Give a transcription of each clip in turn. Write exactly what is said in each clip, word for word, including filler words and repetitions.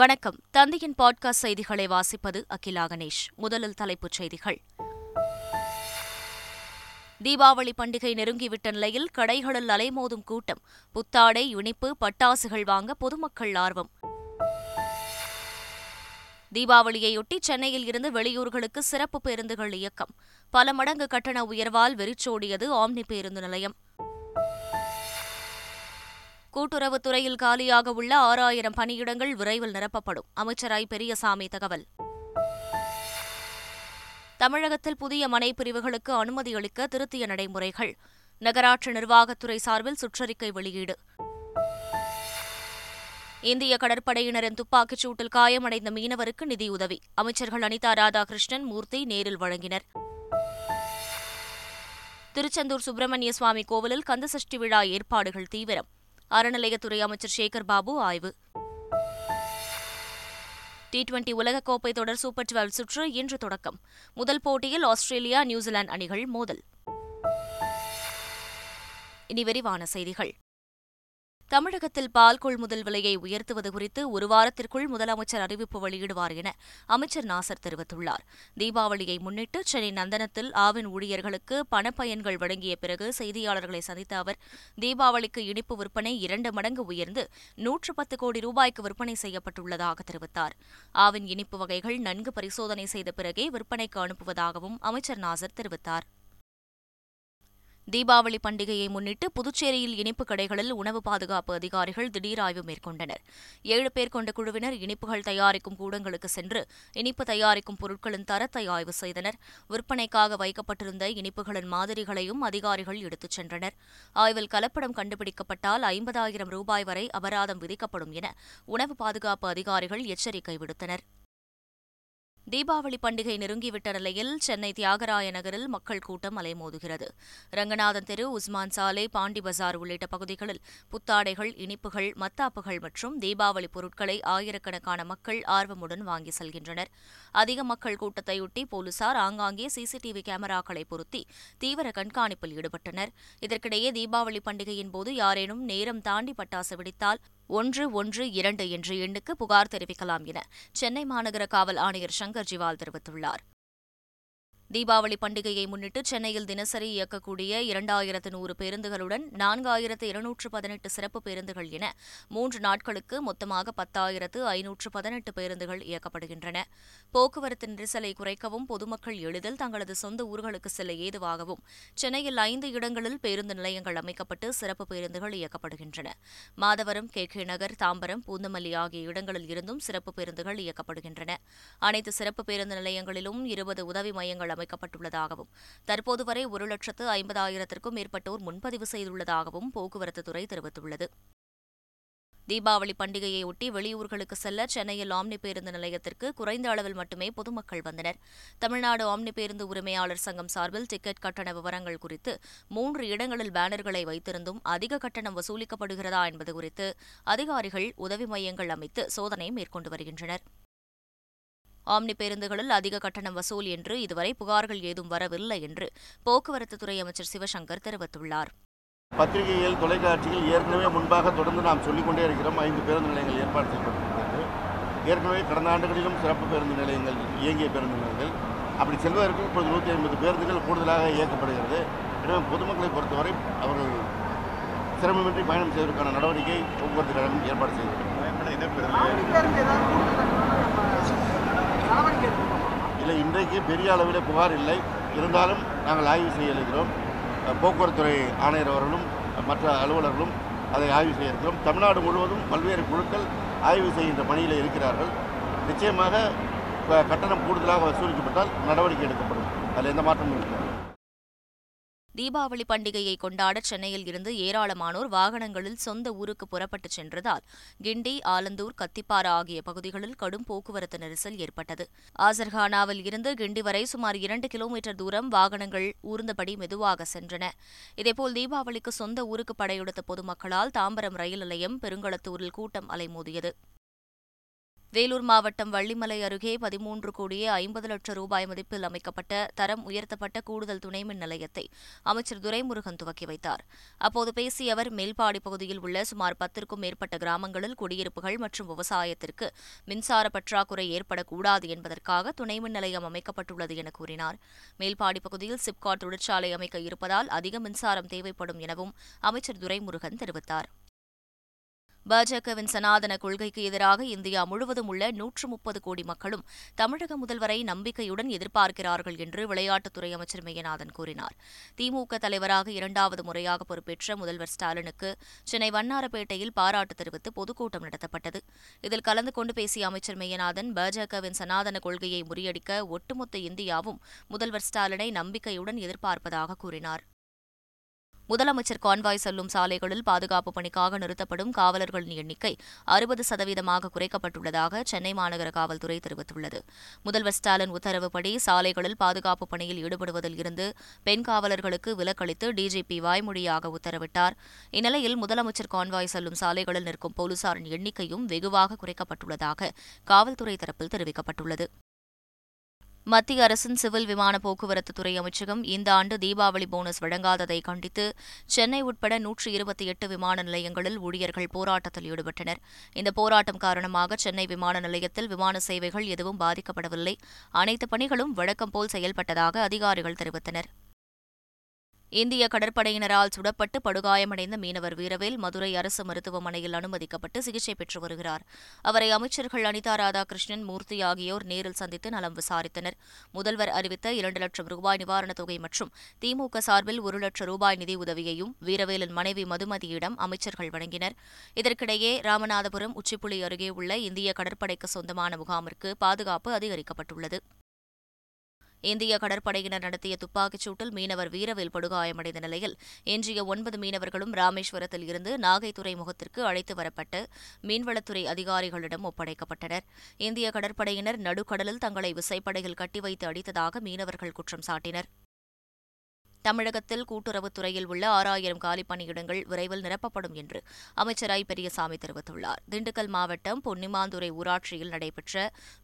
வணக்கம். தந்தியின் பாட்காஸ்ட் செய்திகளை வாசிப்பது அகிலாகணேஷ். முதலில் தலைப்புச் செய்திகள். தீபாவளி பண்டிகை நெருங்கிவிட்ட நிலையில் கடைகளில் அலைமோதும் கூட்டம், புத்தாடை, இனிப்பு, பட்டாசுகள் வாங்க பொதுமக்கள் ஆர்வம். தீபாவளியையொட்டி சென்னையில் இருந்து வெளியூர்களுக்கு சிறப்பு பேருந்துகள் இயக்கம், பல மடங்கு கட்டண உயர்வால் வெறிச்சோடியது ஆம்னி பேருந்து நிலையம். கூட்டுறவுத்துறையில் காலியாக உள்ள ஆறாயிரம் பணியிடங்கள் விரைவில் நிரப்பப்படும், அமைச்சர் ஐ பெரியசாமி தகவல். தமிழகத்தில் புதிய மனைப்பிரிவுகளுக்கு அனுமதி அளிக்க திருத்திய நடைமுறைகள், நகராட்சி நிர்வாகத்துறை சார்பில் சுற்றறிக்கை வெளியீடு. இந்திய கடற்படையினரின் துப்பாக்கிச் சூட்டில் காயமடைந்த மீனவருக்கு நிதியுதவி, அமைச்சர்கள் அனிதா ராதாகிருஷ்ணன், மூர்த்தி நேரில் வழங்கினர். திருச்செந்தூர் சுப்பிரமணிய சுவாமி கோவிலில் கந்தசஷ்டி விழா ஏற்பாடுகள் தீவிரம், அறநிலையத்துறை அமைச்சர் சேகர்பாபு ஆய்வு. டி டுவெண்டி உலகக்கோப்பை தொடர் சூப்பர் டுவெல் சுற்று இன்று தொடக்கம். முதல் போட்டியில் ஆஸ்திரேலியா, நியூசிலாந்து அணிகள் மோதல். இனி விரிவான செய்திகள். தமிழகத்தில் பால் கொள்முதல் விலையை உயர்த்துவது குறித்து ஒரு வாரத்திற்குள் முதலமைச்சர் அறிவிப்பு வெளியிடுவார் என அமைச்சர் நாசர் தெரிவித்துள்ளார். தீபாவளியை முன்னிட்டு சென்னை நந்தனத்தில் ஆவின் ஊழியர்களுக்கு பணப்பயன்கள் வழங்கிய பிறகு செய்தியாளர்களை சந்தித்த அவர், தீபாவளிக்கு இனிப்பு விற்பனை இரண்டு மடங்கு உயர்ந்து நூற்று பத்து கோடி ரூபாய்க்கு விற்பனை செய்யப்பட்டுள்ளதாக தெரிவித்தார். ஆவின் இனிப்பு வகைகள் நன்கு பரிசோதனை செய்த பிறகே விற்பனைக்கு அனுப்புவதாகவும் அமைச்சர் நாசர் தெரிவித்தார். தீபாவளி பண்டிகையை முன்னிட்டு புதுச்சேரியில் இனிப்பு கடைகளில் உணவு பாதுகாப்பு அதிகாரிகள் திடீர் ஆய்வு மேற்கொண்டனர். ஏழு பேர் கொண்ட குழுவினர் இனிப்புகள் தயாரிக்கும் கூடங்களுக்கு சென்று இனிப்பு தயாரிக்கும் பொருட்களின் தரத்தை ஆய்வு செய்தனர். விற்பனைக்காக வைக்கப்பட்டிருந்த இனிப்புகளின் மாதிரிகளையும் அதிகாரிகள் எடுத்துச் சென்றனர். ஆய்வில் கலப்படம் கண்டுபிடிக்கப்பட்டால் ஐம்பதாயிரம் ரூபாய் வரை அபராதம் விதிக்கப்படும் என உணவு பாதுகாப்பு அதிகாரிகள் எச்சரிக்கை விடுத்தனர். தீபாவளி பண்டிகை நெருங்கிவிட்ட நிலையில் சென்னை தியாகராய நகரில் மக்கள் கூட்டம் அலைமோதுகிறது. ரங்கநாதன் தெரு, உஸ்மான் சாலை, பாண்டி பஜார் உள்ளிட்ட பகுதிகளில் புத்தாடைகள், இனிப்புகள், மத்தாப்புகள் மற்றும் தீபாவளி பொருட்களை ஆயிரக்கணக்கான மக்கள் ஆர்வமுடன் வாங்கி செல்கின்றனர். அதிக மக்கள் கூட்டத்தையொட்டி போலீசார் ஆங்காங்கே சிசிடிவி கேமராக்களை பொருத்தி தீவிர கண்காணிப்பில் ஈடுபட்டனர். இதற்கிடையே தீபாவளி பண்டிகையின் போது யாரேனும் நேரம் தாண்டி பட்டாசு வெடித்தால் ஒன்று ஒன்று இரண்டு என்ற எண்ணுக்கு புகார் தெரிவிக்கலாம் என சென்னை மாநகர காவல் ஆணையர் சங்கர்ஜிவால் தெரிவித்துள்ளார். தீபாவளி பண்டிகையை முன்னிட்டு சென்னையில் தினசரி இயக்கக்கூடிய இரண்டாயிரத்து நூறு பேருந்துகளுடன் நான்காயிரத்து இருநூற்று பதினெட்டு சிறப்பு பேருந்துகள் என மூன்று நாட்களுக்கு மொத்தமாக பத்தாயிரத்து ஐநூற்று பதினெட்டு பேருந்துகள் இயக்கப்படுகின்றன. போக்குவரத்து நெரிசலை குறைக்கவும் பொதுமக்கள் எளிதில் தங்களது சொந்த ஊர்களுக்கு செல்ல ஏதுவாகவும் சென்னையில் ஐந்து இடங்களில் பேருந்து நிலையங்கள் அமைக்கப்பட்டு சிறப்பு பேருந்துகள் இயக்கப்படுகின்றன. மாதவரம், கே கே நகர், தாம்பரம், பூந்தமல்லி ஆகிய இடங்களில் இருந்தும் சிறப்பு பேருந்துகள் இயக்கப்படுகின்றன. அனைத்து சிறப்பு பேருந்து நிலையங்களிலும் இருபது உதவி மையங்கள் அமைக்கப்பட்டுள்ளதாகவும் தற்போது வரை ஒரு லட்சத்து ஐம்பதாயிரத்திற்கும் மேற்பட்டோர் முன்பதிவு செய்துள்ளதாகவும் போக்குவரத்துத்துறை தெரிவித்துள்ளது. தீபாவளி பண்டிகையையொட்டி வெளியூர்களுக்கு செல்ல சென்னையில் ஆம்னி பேருந்து நிலையத்திற்கு குறைந்த அளவில் மட்டுமே பொதுமக்கள் வந்தனர். தமிழ்நாடு ஆம்னி பேருந்து உரிமையாளர் சங்கம் சார்பில் டிக்கெட் கட்டண விவரங்கள் குறித்து மூன்று இடங்களில் பேனர்களை வைத்திருந்தும் அதிக கட்டணம் வசூலிக்கப்படுகிறதா என்பது குறித்து அதிகாரிகள் உதவி மையங்கள் அமைத்து சோதனை மேற்கொண்டு வருகின்றனர். ஆம்னி பேருந்துகளில் அதிக கட்டணம் வசூல் என்று இதுவரை புகார்கள் ஏதும் வரவில்லை என்று போக்குவரத்துத்துறை அமைச்சர் சிவசங்கர் தெரிவித்துள்ளார். பத்திரிகைகள், தொலைக்காட்சிகள் ஏற்கனவே முன்பாக தொடர்ந்து நாம் சொல்லிக்கொண்டே இருக்கிறோம். ஐந்து பேருந்து நிலையங்கள் ஏற்பாடு செய்யப்பட்டிருக்கிறது. ஏற்கனவே கடந்த ஆண்டுகளிலும் சிறப்பு பேருந்து நிலையங்கள் இயங்கிய பேருந்து நிலையங்கள் அப்படி செல்வதற்கு இப்போது நூற்றி ஐம்பது பேருந்துகள் கூடுதலாக இயக்கப்படுகிறது. எனவே பொதுமக்களை பொறுத்தவரை அவர்கள் சிரமமின்றி பயணம் செய்வதற்கான நடவடிக்கை போக்குவரத்து கழகம் ஏற்பாடு செய்கிறது. இல்லை, இன்றைக்கு பெரிய அளவில் புகார் இல்லை. இருந்தாலும் நாங்கள் ஆய்வு செய்ய இருக்கிறோம். போக்குவரத்துறை ஆணையர் அவர்களும் மற்ற அலுவலர்களும் அதை ஆய்வு செய்ய இருக்கிறோம். தமிழ்நாடு முழுவதும் பல்வேறு குழுக்கள் ஆய்வு செய்கின்ற பணியில் இருக்கிறார்கள். நிச்சயமாக கட்டணம் கூடுதலாக வசூலிக்கப்பட்டால் நடவடிக்கை எடுக்கப்படும். அதில் எந்த மாற்றமும் இருக்கிறது. தீபாவளி பண்டிகையை கொண்டாட சென்னையில் இருந்து ஏராளமானோர் வாகனங்களில் சொந்த ஊருக்கு புறப்பட்டுச் சென்றதால் கிண்டி, ஆலந்தூர், கத்திப்பாறா ஆகிய பகுதிகளில் கடும் போக்குவரத்து நெரிசல் ஏற்பட்டது. ஆசர்கானாவில் இருந்து கிண்டி வரை சுமார் இரண்டு கிலோமீட்டர் தூரம் வாகனங்கள் ஊர்ந்தபடி மெதுவாக சென்றன. இதேபோல் தீபாவளிக்கு சொந்த ஊருக்கு படையெடுத்த பொதுமக்களால் தாம்பரம் ரயில் நிலையம், பெருங்களத்தூரில் கூட்டம் அலைமோதியது. வேலூர் மாவட்டம் வள்ளிமலை அருகே பதிமூன்று கோடியே ஐம்பது லட்சம் ரூபாய் மதிப்பில் அமைக்கப்பட்ட தரம் உயர்த்தப்பட்ட கூடுதல் துணைமின் நிலையத்தை அமைச்சர் துரைமுருகன் துவக்கி வைத்தார். அப்போது பேசிய அவர், மேல்பாடி பகுதியில் உள்ள சுமார் பத்திற்கும் மேற்பட்ட கிராமங்களில் குடியிருப்புகள் மற்றும் விவசாயத்திற்கு மின்சார பற்றாக்குறை ஏற்படக்கூடாது என்பதற்காக துணைமின் நிலையம் அமைக்கப்பட்டுள்ளது என கூறினார். மேல்பாடி பகுதியில் சிப்கார்ட் தொழிற்சாலை அமைக்க இருப்பதால் அதிக மின்சாரம் தேவைப்படும் எனவும் அமைச்சர் துரைமுருகன் தெரிவித்தார். பாஜகவின் சனாதன கொள்கைக்கு எதிராக இந்தியா முழுவதும் உள்ள நூற்று முப்பது கோடி மக்களும் தமிழக முதல்வரை நம்பிக்கையுடன் எதிர்பார்க்கிறார்கள் என்று விளையாட்டுத்துறை அமைச்சர் மெய்யநாதன் கூறினார். திமுக தலைவராக இரண்டாவது முறையாக பொறுப்பேற்ற முதல்வர் ஸ்டாலினுக்கு சென்னை வண்ணாரப்பேட்டையில் பாராட்டு தெரிவித்து பொதுக்கூட்டம் நடத்தப்பட்டது. இதில் கலந்து கொண்டு பேசிய அமைச்சர் மெய்யநாதன், பாஜகவின் சனாதன கொள்கையை முறியடிக்க ஒட்டுமொத்த இந்தியாவும் முதல்வர் ஸ்டாலினை நம்பிக்கையுடன் எதிர்பார்ப்பதாக கூறினார். முதலமைச்சர் கான்வாய் செல்லும் சாலைகளில் பாதுகாப்பு பணிக்காக நிறுத்தப்படும் காவலர்களின் எண்ணிக்கை அறுபது சதவீதமாக குறைக்கப்பட்டுள்ளதாக சென்னை மாநகர காவல்துறை தெரிவித்துள்ளது. முதல்வர் ஸ்டாலின் உத்தரவுப்படி சாலைகளில் பாதுகாப்பு பணியில் ஈடுபடுவதில் இருந்து பெண் காவலர்களுக்கு விலக்களித்து டிஜிபி வாய்மொழியாக உத்தரவிட்டார். இந்நிலையில் முதலமைச்சர் கான்வாய் செல்லும் சாலைகளில் நிற்கும் போலீசாரின் எண்ணிக்கையும் வெகுவாக குறைக்கப்பட்டுள்ளதாக காவல்துறை தரப்பில் தெரிவிக்கப்பட்டுள்ளது. மத்திய அரசின் சிவில் விமான போக்குவரத்து துறை அமைச்சகம் இந்த ஆண்டு தீபாவளி போனஸ் வழங்காததை கண்டித்து சென்னை உட்பட நூற்றி இருபத்தி எட்டு விமான நிலையங்களில் ஊழியர்கள் போராட்டத்தில் ஈடுபட்டனர். இந்த போராட்டம் காரணமாக சென்னை விமான நிலையத்தில் விமான சேவைகள் எதுவும் பாதிக்கப்படவில்லை. அனைத்து பணிகளும் வழக்கம் போல் செயல்பட்டதாக அதிகாரிகள் தெரிவித்தனர். இந்திய கடற்படையினரால் சுடப்பட்டு படுகாயமடைந்த மீனவர் வீரவேல் மதுரை அரசு மருத்துவமனையில் அனுமதிக்கப்பட்டு சிகிச்சை பெற்று வருகிறார். அவரை அமைச்சர்கள் அனிதா ராதாகிருஷ்ணன், மூர்த்தி ஆகியோர் நேரில் சந்தித்து நலம் விசாரித்தனர். முதல்வர் அறிவித்த இரண்டு லட்சம் ரூபாய் நிவாரணத் தொகை மற்றும் திமுக சார்பில் ஒரு லட்சம் ரூபாய் நிதி உதவியையும் வீரவேலின் மனைவி மதுமதியிடம் அமைச்சர்கள் வழங்கினர். இதற்கிடையே ராமநாதபுரம் உச்சிப்புள்ளி அருகே உள்ள இந்திய கடற்படைக்கு சொந்தமான முகாமிற்கு பாதுகாப்பு அதிகரிக்கப்பட்டுள்ளது. இந்திய கடற்படையினர் நடத்திய துப்பாக்கிச் சூட்டில் மீனவர் வீரவேல் படுகாயமடைந்த நிலையில் எஞ்சிய ஒன்பது மீனவர்களும் ராமேஸ்வரத்தில் இருந்து நாகை துறைமுகத்திற்கு அழைத்து வரப்பட்டு மீன்வளத்துறை அதிகாரிகளிடம் ஒப்படைக்கப்பட்டனர். இந்திய கடற்படையினர் நடுக்கடலில் தங்களை விசைப்படகில் கட்டி வைத்து அடித்ததாக மீனவர்கள் குற்றம் சாட்டினர். தமிழகத்தில் கூட்டுறவுத்துறையில் உள்ள ஆறாயிரம் காலிப்பணியிடங்கள் விரைவில் நிரப்பப்படும் என்று அமைச்சர் ஐ பெரியசாமி தெரிவித்துள்ளார். திண்டுக்கல் மாவட்டம் பொன்னிமாந்துரை ஊராட்சியில் நடைபெற்ற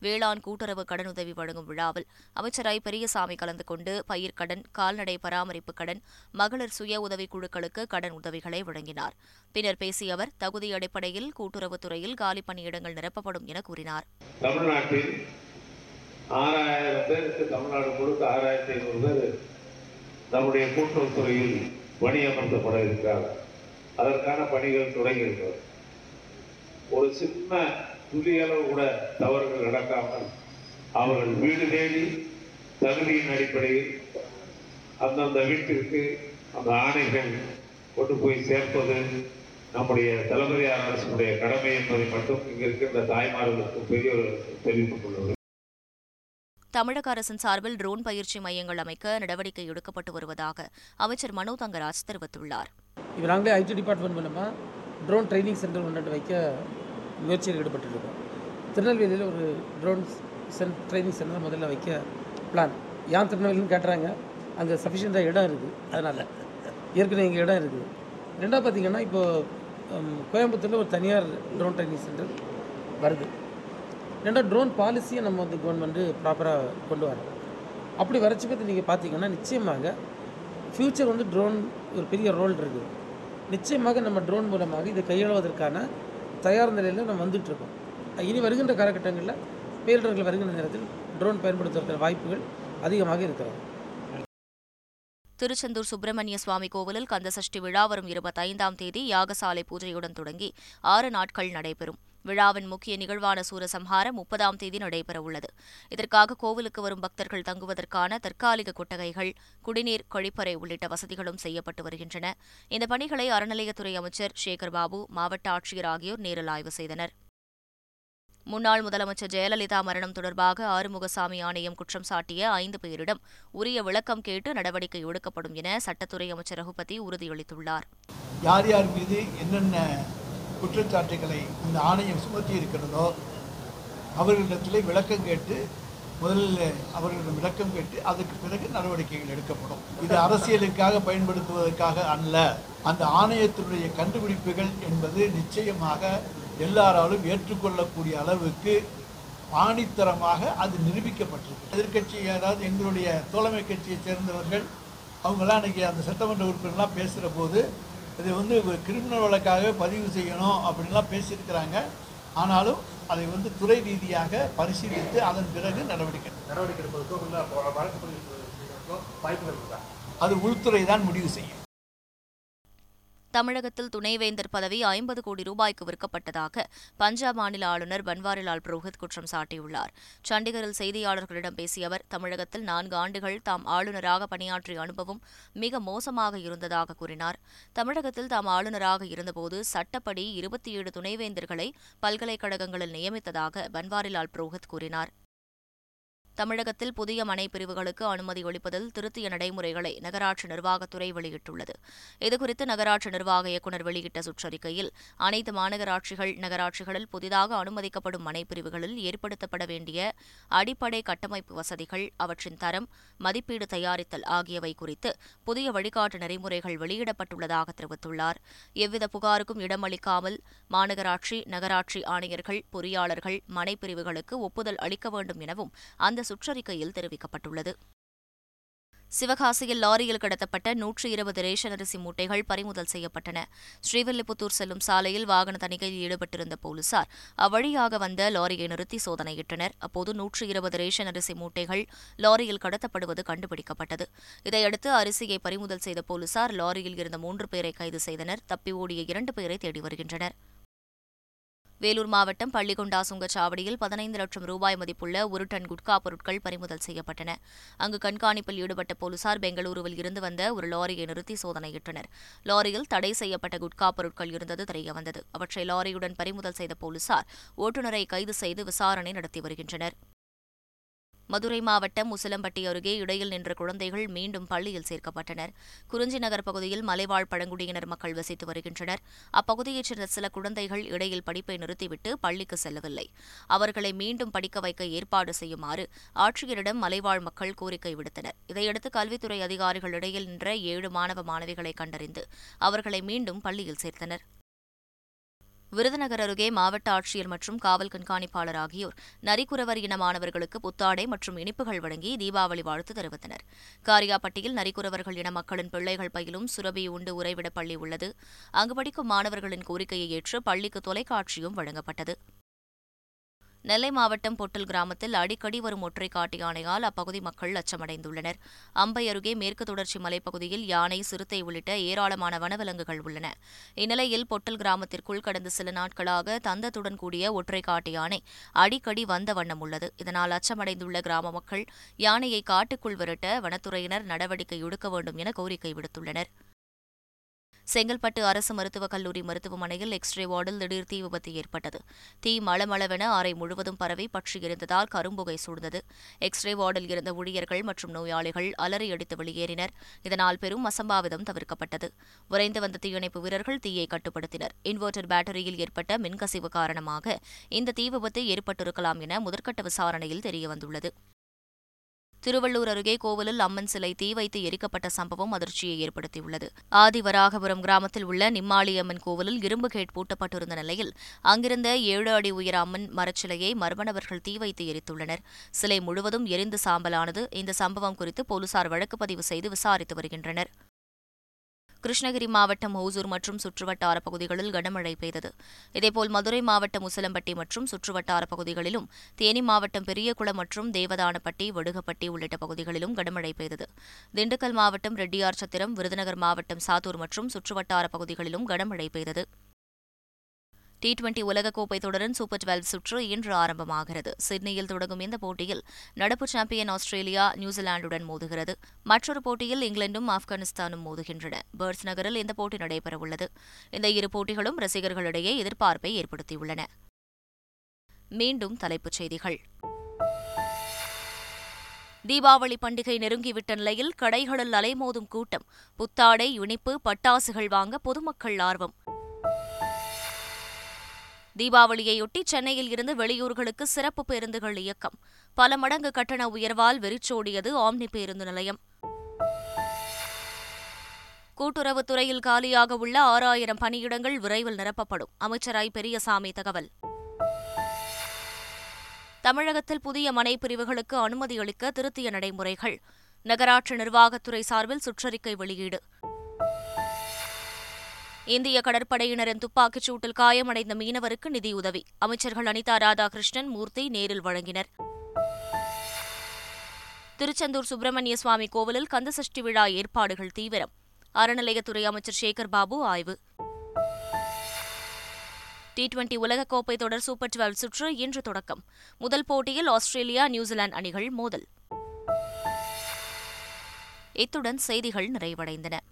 வேளாண் கூட்டுறவு கடனுதவி வழங்கும் விழாவில் அமைச்சர் ஐ பெரியசாமி கலந்து கொண்டு பயிர்க்கடன், கால்நடை பராமரிப்பு கடன், மகளிர் சுய உதவிக்குழுக்களுக்கு கடன் உதவிகளை வழங்கினார். பின்னர் பேசிய அவர், தகுதி அடிப்படையில் கூட்டுறவுத்துறையில் காலிப்பணியிடங்கள் நிரப்பப்படும் என கூறினார். நம்முடைய கூட்டுறவுத்துறையில் பணியமர்த்தப்பட இருக்கிறார். அதற்கான பணிகள் தொடங்கி இருக்கிறது. ஒரு சின்ன துளியளவு கூட தவறுகள் நடக்காமல் அவர்கள் வீடு தேடி தகுதியின் அடிப்படையில் அந்தந்த வீட்டிற்கு அந்த ஆணைகள் கொண்டு போய் சேர்ப்பது நம்முடைய தலைமையார் அரசுடைய கடமை என்பதை மட்டும் இங்கிருக்கின்ற தாய்மார்களுக்கும் பெரியவர்களுக்கும் தெரிவித்துக் கொள்வது. தமிழக அரசின் சார்பில் ட்ரோன் பயிற்சி மையங்கள் அமைக்க நடவடிக்கை எடுக்கப்பட்டு வருவதாக அமைச்சர் மனோ தங்கராஜ் தெரிவித்துள்ளார். இப்போ நாங்களே ஐடி டிபார்ட்மெண்ட் மூலமாக ட்ரோன் ட்ரைனிங் சென்டர் ஒன்று வைக்க முயற்சியில் ஈடுபட்டுருக்கோம். திருநெல்வேலியில் ஒரு ட்ரோன் சென் ட்ரைனிங் சென்டர் முதல்ல வைக்க பிளான். யான் திருநெல்வேலின்னு கேட்டுறாங்க. அங்கே சஃபிஷியண்டாக இடம் இருக்குது. அதனால் ஏற்கனவே எங்கள் இடம் இருக்குது. ரெண்டாவது பார்த்திங்கன்னா, இப்போது கோயம்புத்தூரில் ஒரு தனியார் ட்ரோன் ட்ரைனிங் சென்டர் வருது. ரெண்டாவது ட்ரோன் பாலிசியை நம்ம வந்து கவர்மெண்ட்டு ப்ராப்பராக கொண்டு வரோம். அப்படி வரைச்சி பற்றி நீங்கள் பார்த்தீங்கன்னா நிச்சயமாக ஃப்யூச்சர் வந்து ட்ரோன் ஒரு பெரிய ரோல் இருக்குது. நிச்சயமாக நம்ம ட்ரோன் மூலமாக இதை கையாளுவதற்கான தயார் நிலையில் நம்ம வந்துட்டுருக்கோம். இனி வருகின்ற காலகட்டங்களில் பேரிடர்கள் வருகின்ற நேரத்தில் ட்ரோன் பயன்படுத்துவதற்கான வாய்ப்புகள் அதிகமாக இருக்கிறது. திருச்செந்தூர் சுப்பிரமணிய சுவாமி கோவிலில் கந்தசஷ்டி விழா வரும் இருபத்தைந்தாம் தேதி யாகசாலை பூஜையுடன் தொடங்கி ஆறு நாட்கள் நடைபெறும். விழாவின் முக்கிய நிகழ்வான சூரசம்ஹாரம் முப்பதாம் தேதி நடைபெறவுள்ளது. இதற்காக கோவிலுக்கு வரும் பக்தர்கள் தங்குவதற்கான தற்காலிக கொட்டகைகள், குடிநீர், கழிப்பறை உள்ளிட்ட வசதிகளும் செய்யப்பட்டு வருகின்றன. இந்த பணிகளை அறநிலையத்துறை அமைச்சர் சேகர்பாபு, மாவட்ட ஆட்சியர் ஆகியோர் நேரில் ஆய்வு செய்தனர். முன்னாள் முதலமைச்சர் ஜெயலலிதா மரணம் தொடர்பாக ஆறுமுகசாமி ஆணையம் குற்றம் சாட்டிய ஐந்து பேரிடம் உரிய விளக்கம் கேட்டு நடவடிக்கை எடுக்கப்படும் என சட்டத்துறை அமைச்சர் ரகுபதி உறுதியளித்துள்ளார். யார் யார் மீது என்னென்ன குற்றச்சாட்டுகளை இந்த ஆணையம் சுமத்தி இருக்கிறதோ அவர்களிடத்திலே விளக்கம் கேட்டு முதலில் அவர்களிடம் விளக்கம் கேட்டு அதுக்கு பிறகு நடவடிக்கைகள் எடுக்கப்படும். இது அரசியலுக்காக பயன்படுத்துவதற்காக அல்ல. அந்த ஆணையத்தினுடைய கண்டுபிடிப்புகள் என்பது நிச்சயமாக எல்லாராலும் ஏற்றுக்கொள்ளக்கூடிய அளவுக்கு ஆணித்தரமாக அது நிரூபிக்கப்பட்டிருக்கு. எதிர்கட்சி, அதாவது எங்களுடைய தோழமை கட்சியைச் சேர்ந்தவர்கள் அவங்களாம் இன்றைக்கி அந்த சட்டமன்ற உறுப்பினர்லாம் பேசுகிற போது இதை வந்து கிரிமினல் வழக்காகவே பதிவு செய்யணும் அப்படின்லாம் பேசியிருக்கிறாங்க. ஆனாலும் அதை வந்து துறை ரீதியாக பரிசீலித்து அதன் பிறகு நடவடிக்கை நடவடிக்கை எடுப்பதற்கோ அது உள்துறை தான் முடிவு செய்யும். தமிழகத்தில் துணைவேந்தர் பதவி ஐம்பது கோடி ரூபாய்க்கு விற்கப்பட்டதாக பஞ்சாப் மாநில ஆளுநர் பன்வாரிலால் புரோஹித் குற்றம் சாட்டியுள்ளார். சண்டிகரில் செய்தியாளர்களிடம் பேசிய அவர், தமிழகத்தில் நான்கு ஆண்டுகள் தாம் ஆளுநராக பணியாற்றிய அனுபவம் மிக மோசமாக இருந்ததாக கூறினார். தமிழகத்தில் தாம் ஆளுநராக இருந்தபோது சட்டப்படி இருபத்தி ஏழு துணைவேந்தர்களை பல்கலைக்கழகங்களில் நியமித்ததாக பன்வாரிலால் புரோஹித் கூறினார். தமிழகத்தில் புதிய மனைப்பிரிவுகளுக்கு அனுமதி அளிப்பதில் திருத்திய நடைமுறைகளை நகராட்சி நிர்வாகத்துறை வெளியிட்டுள்ளது. இதுகுறித்து நகராட்சி நிர்வாக இயக்குநர் வெளியிட்ட சுற்றறிக்கையில், அனைத்து மாநகராட்சிகள் நகராட்சிகளில் புதிதாக அனுமதிக்கப்படும் மனைப்பிரிவுகளில் ஏற்படுத்தப்பட வேண்டிய அடிப்படை கட்டமைப்பு வசதிகள், அவற்றின் தரம், மதிப்பீடு தயாரித்தல் ஆகியவை குறித்து புதிய வழிகாட்டு நெறிமுறைகள் வெளியிடப்பட்டுள்ளதாக தெரிவித்துள்ளார். எவ்வித புகாருக்கும் இடமளிக்காமல் மாநகராட்சி நகராட்சி ஆணையர்கள், பொறியாளர்கள் மனைப்பிரிவுகளுக்கு ஒப்புதல் அளிக்க வேண்டும் எனவும் அந்த சுற்றறிக்கையில் தெரிவிக்கப்பட்டுள்ளது. சிவகாசியில் லாரியில் கடத்தப்பட்ட நூற்றி இருபது ரேஷன் அரிசி மூட்டைகள் பறிமுதல் செய்யப்பட்டன. ஸ்ரீவில்லிபுத்தூர் செல்லும் சாலையில் வாகன தணிக்கையில் ஈடுபட்டிருந்த போலீசார் அவ்வழியாக வந்த லாரியை நிறுத்தி சோதனையிட்டனர். அப்போது நூற்றி இருபது ரேஷன் அரிசி மூட்டைகள் லாரியில் கடத்தப்படுவது கண்டுபிடிக்கப்பட்டது. இதையடுத்து அரிசியை பறிமுதல் செய்த போலீசார் லாரியில் இருந்த மூன்று பேரை கைது செய்தனர். தப்பி ஓடிய இரண்டு பேரை தேடி வருகின்றனர். வேலூர் மாவட்டம் பள்ளிகொண்டா சுங்கச்சாவடியில் பதினைந்து லட்சம் ரூபாய் மதிப்புள்ள ஒரு டன் குட்கா பொருட்கள் பறிமுதல் செய்யப்பட்டன. அங்கு கண்காணிப்பில் ஈடுபட்ட போலீசார் பெங்களூருவில் இருந்து வந்த ஒரு லாரியை நிறுத்தி சோதனையிட்டனர். லாரியில் தடை செய்யப்பட்ட குட்கா பொருட்கள் இருந்தது தெரியவந்தது. அவற்றை லாரியுடன் பறிமுதல் செய்த போலீசார் ஓட்டுநரை கைது செய்து விசாரணை நடத்தி வருகின்றனர். மதுரை மாவட்டம் உசிலம்பட்டி அருகே இடையில் நின்ற குழந்தைகள் மீண்டும் பள்ளியில் சேர்க்கப்பட்டனர். குறிஞ்சி நகர் பகுதியில் மலைவாழ் பழங்குடியினர் மக்கள் வசித்து வருகின்றனர். அப்பகுதியைச் சேர்ந்த சில குழந்தைகள் இடையில் படிப்பை நிறுத்திவிட்டு பள்ளிக்கு செல்லவில்லை. அவர்களை மீண்டும் படிக்க வைக்க ஏற்பாடு செய்யுமாறு ஆட்சியரிடம் மலைவாழ் மக்கள் கோரிக்கை விடுத்தனர். இதையடுத்து கல்வித்துறை அதிகாரிகள் இடையில் நின்ற ஏழு மாணவ மாணவிகளை கண்டறிந்து அவர்களை மீண்டும் பள்ளியில் சேர்த்தனர். விருதுநகர் அருகே மாவட்ட ஆட்சியர் மற்றும் காவல் கண்காணிப்பாளர் ஆகியோர் நரிக்குறவர் இன மாணவர்களுக்கு புத்தாடை மற்றும் இனிப்புகள் வழங்கி தீபாவளி வாழ்த்து தெரிவித்தனர். காரியாப்பட்டியில் நரிக்குறவர்கள் இன மக்களின் பிள்ளைகள் பயிலும் சுரபி உண்டு உறைவிட பள்ளி உள்ளது. அங்கு படிக்கும் மாணவர்களின் கோரிக்கையை ஏற்று பள்ளிக்கு தொலைக்காட்சியும் வழங்கப்பட்டது. நெல்லை மாவட்டம் பொட்டல் கிராமத்தில் அடிக்கடி வரும் ஒற்றை காட்டு யானையால் அப்பகுதி மக்கள் அச்சமடைந்துள்ளனர். அம்பை அருகே மேற்கு தொடர்ச்சி மலைப்பகுதியில் யானை, சிறுத்தை உள்ளிட்ட ஏராளமான வனவிலங்குகள் உள்ளன. இந்நிலையில் பொட்டல் கிராமத்திற்குள் கடந்த சில நாட்களாக தந்தத்துடன் கூடிய ஒற்றை காட்டு யானை அடிக்கடி வந்த வண்ணம் உள்ளது. இதனால் அச்சமடைந்துள்ள கிராம மக்கள் யானையை காட்டுக்குள் விரட்ட வனத்துறையினர் நடவடிக்கை எடுக்க வேண்டும் என கோரிக்கை விடுத்துள்ளனர். செங்கல்பட்டு அரசு மருத்துவக் கல்லூரி மருத்துவமனையில் எக்ஸ்ரே வார்டில் திடீர் தீ விபத்து ஏற்பட்டது. தீ மளமளவென அறை முழுவதும் பரவி பற்றி எரிந்ததால் கரும்புகை சூழ்ந்தது. எக்ஸ்ரே வார்டில் இருந்த ஊழியர்கள் மற்றும் நோயாளிகள் அலறி அடித்து வெளியேறினர். இதனால் பெரும் அசம்பாவிதம் தவிர்க்கப்பட்டது. விரைந்து வந்த தீயணைப்பு வீரர்கள் தீயை கட்டுப்படுத்தினர். இன்வெர்டர் பேட்டரியில் ஏற்பட்ட மின்கசிவு காரணமாக இந்த தீ விபத்து ஏற்பட்டிருக்கலாம் என முதற்கட்ட விசாரணையில் தெரியவந்துள்ளது. திருவள்ளூர் அருகே கோவிலில் அம்மன் சிலை தீ வைத்து எரிக்கப்பட்ட சம்பவம் அதிர்ச்சியை ஏற்படுத்தியுள்ளது. ஆதிவராகபுரம் கிராமத்தில் உள்ள நிம்மாளியம்மன் கோவிலில் இரும்பு கேட் பூட்டப்பட்டிருந்த நிலையில் அங்கிருந்த ஏழு அடி உயர அம்மன் மரச்சிலையை மர்ம நபர்கள் தீ வைத்து எரித்துள்ளனர். சிலை முழுவதும் எரிந்து சாம்பலானது. இந்த சம்பவம் குறித்து போலீசார் வழக்கு பதிவு செய்து விசாரித்து வருகின்றனர். கிருஷ்ணகிரி மாவட்டம் ஓசூர் மற்றும் சுற்றுவட்டார பகுதிகளில் கனமழை பெய்தது. இதேபோல் மதுரை மாவட்டம் உசிலம்பட்டி மற்றும் சுற்றுவட்டார பகுதிகளிலும், தேனி மாவட்டம் பெரியகுளம் மற்றும் தேவதானப்பட்டி, வடுகப்பட்டி உள்ளிட்ட பகுதிகளிலும் கனமழை பெய்தது. திண்டுக்கல் மாவட்டம் ரெட்டியார் சத்திரம், விருதுநகர் மாவட்டம் சாத்தூர் மற்றும் சுற்றுவட்டார பகுதிகளிலும் கனமழை பெய்தது. டி டுவெண்டி உலகக்கோப்பை தொடரின் சூப்பர் டுவெல்வ் சுற்று இன்று ஆரம்பமாகிறது. சிட்னியில் தொடங்கும் இந்த போட்டியில் நடப்பு சாம்பியன் ஆஸ்திரேலியா நியூசிலாந்துடன் மோதுகிறது. மற்றொரு போட்டியில் இங்கிலாந்தும் ஆப்கானிஸ்தானும் மோதுகின்றன. பெர்த் நகரில் இந்த போட்டி நடைபெறவுள்ளது. இந்த இரு போட்டிகளும் ரசிகர்களிடையே எதிர்பார்ப்பை ஏற்படுத்தியுள்ளன. மீண்டும் தலைப்புச் செய்திகள். தீபாவளி பண்டிகை நெருங்கிவிட்ட நிலையில் கடைகளில் அலைமோதும் கூட்டம். புத்தாடை, இனிப்பு, பட்டாசுகள் வாங்க பொதுமக்கள் ஆர்வம். தீபாவளியையொட்டி சென்னையில் இருந்து வெளியூர்களுக்கு சிறப்பு பேருந்துகள் இயக்கம். பல மடங்கு கட்டண உயர்வால் வெறிச்சோடியது ஆம்னி பேருந்து நிலையம். கூட்டுறவுத்துறையில் காலியாக உள்ள ஆறாயிரம் பணியிடங்கள் விரைவில் நிரப்பப்படும். அமைச்சர் ஐ பெரியசாமி தகவல். தமிழகத்தில் புதிய மனைப்பிரிவுகளுக்கு அனுமதி அளிக்க திருத்திய நடைமுறைகள். நகராட்சி நிர்வாகத்துறை சார்பில் சுற்றறிக்கை வெளியீடு. இந்திய கடற்படையினரின் துப்பாக்கிச் சூட்டில் காயமடைந்த மீனவருக்கு நிதியுதவி. அமைச்சர்கள் அனிதா ராதாகிருஷ்ணன், மூர்த்தி நேரில் வழங்கினர். திருச்செந்தூர் சுப்பிரமணிய சுவாமி கோவிலில் கந்தசஷ்டி விழா ஏற்பாடுகள் தீவிரம். அறநிலையத்துறை அமைச்சர் சேகர்பாபு ஆய்வு. டி டுவெண்டி உலகக்கோப்பை தொடர் சூப்பர் டுவெல் சுற்று இன்று தொடக்கம். முதல் போட்டியில் ஆஸ்திரேலியா, நியூசிலாந்து அணிகள் மோதல். இத்துடன் செய்திகள் நிறைவடைந்தன.